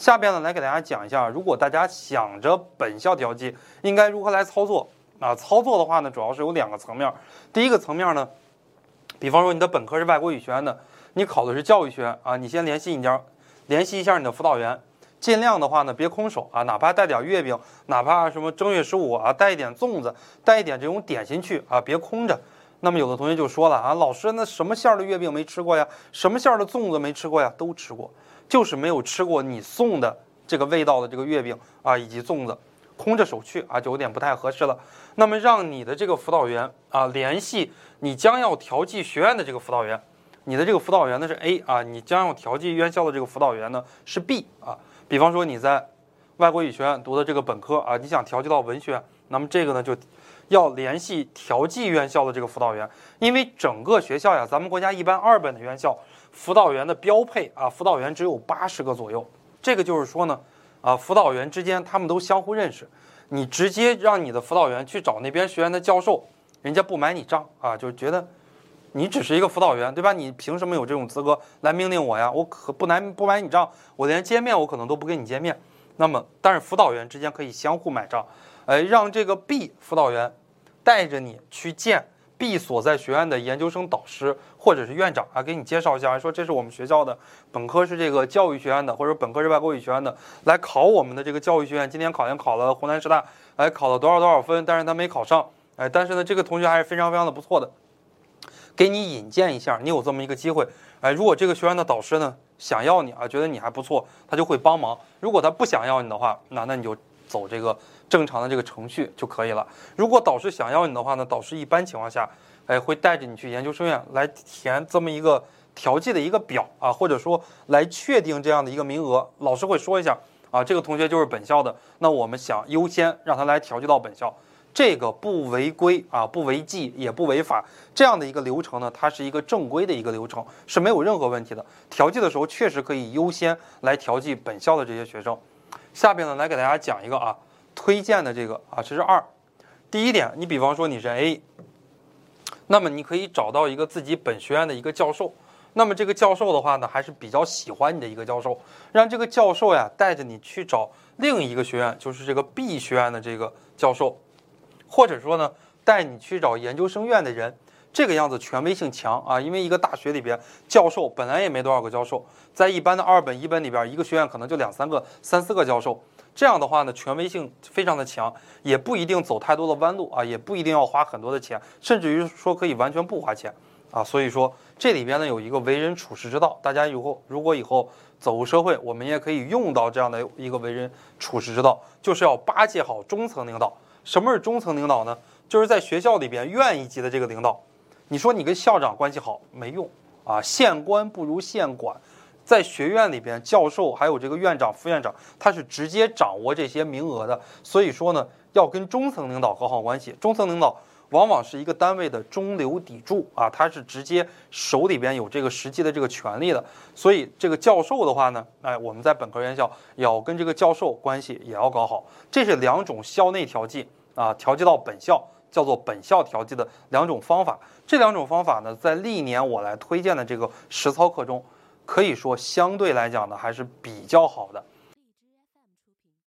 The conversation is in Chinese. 下边呢来给大家讲一下，如果大家想着本效调节，应该如何来操作啊？操作的话呢，主要是有两个层面。第一个层面呢，比方说你的本科是外国语学院的，你考的是教育学啊，你先联系一下你的辅导员，尽量的话呢别空手啊，哪怕带点月饼，哪怕什么正月十五啊，带一点粽子，带一点这种点心去啊，别空着。那么有的同学就说了啊，老师，那什么馅儿的月饼没吃过呀？什么馅儿的粽子没吃过呀？都吃过，就是没有吃过你送的这个味道的这个月饼啊，以及粽子，空着手去啊，就有点不太合适了。那么让你的这个辅导员啊，联系你将要调剂学院的这个辅导员，你的这个辅导员呢是 A 啊，你将要调剂院校的这个辅导员呢是 B 啊。比方说你在外国语学院读的这个本科啊，你想调剂到文学，那么这个呢就要联系调剂院校的这个辅导员，因为整个学校呀，咱们国家一般2本的院校辅导员的标配啊，辅导员只有80个左右。这个就是说呢，啊，辅导员之间他们都相互认识，你直接让你的辅导员去找那边学院的教授，人家不买你账啊，就觉得你只是一个辅导员，对吧？你凭什么有这种资格来命令我呀？我可不买你账，我连见面我可能都不跟你见面。那么，但是辅导员之间可以相互买账，让这个 B 辅导员带着你去见 B 所在学院的研究生导师或者是院长啊，给你介绍一下，说这是我们学校的本科是这个教育学院的，或者本科是外国语学院的，来考我们的这个教育学院。今天考研考了湖南师大，哎，考了多少分，但是他没考上，哎，但是呢，这个同学还是非常的不错的，给你引荐一下，你有这么一个机会，哎，如果这个学院的导师呢想要你啊，觉得你还不错，他就会帮忙；如果他不想要你的话，那你就走这个正常的这个程序就可以了。如果导师想要你的话呢，导师一般情况下，哎，会带着你去研究生院来填这么一个调剂的一个表啊，或者说来确定这样的一个名额。老师会说一下啊，这个同学就是本校的，那我们想优先让他来调剂到本校，这个不违规啊，不违纪也不违法，这样的一个流程呢，它是一个正规的一个流程，是没有任何问题的。调剂的时候确实可以优先来调剂本校的这些学生。下边呢，来给大家讲一个啊，推荐的这个啊，这是2。第一点，你比方说你是 A， 那么你可以找到一个自己本学院的一个教授，那么这个教授的话呢，还是比较喜欢你的一个教授，让这个教授呀带着你去找另一个学院，就是这个 B 学院的这个教授，或者说呢，带你去找研究生院的人。这个样子权威性强啊，因为一个大学里边教授本来也没多少个教授，在一般的2本、1本里边，一个学院可能就2、3个、3、4个教授，这样的话呢，权威性非常的强，也不一定走太多的弯路啊，也不一定要花很多的钱，甚至于说可以完全不花钱啊。所以说这里边呢有一个为人处世之道，大家如果以后走入社会，我们也可以用到这样的一个为人处世之道，就是要巴结好中层领导。什么是中层领导呢？就是在学校里边院一级的这个领导。你说你跟校长关系好没用啊，县官不如县管。在学院里边，教授还有这个院长、副院长，他是直接掌握这些名额的。所以说呢，要跟中层领导搞好关系。中层领导往往是一个单位的中流砥柱啊，他是直接手里边有这个实际的这个权利的。所以这个教授的话呢，哎，我们在本科院校要跟这个教授关系也要搞好。这是2种校内调剂啊，调剂到本校。叫做本校调剂的2种方法，这2种方法呢，在历年我来推荐的这个实操课中，可以说相对来讲呢还是比较好的。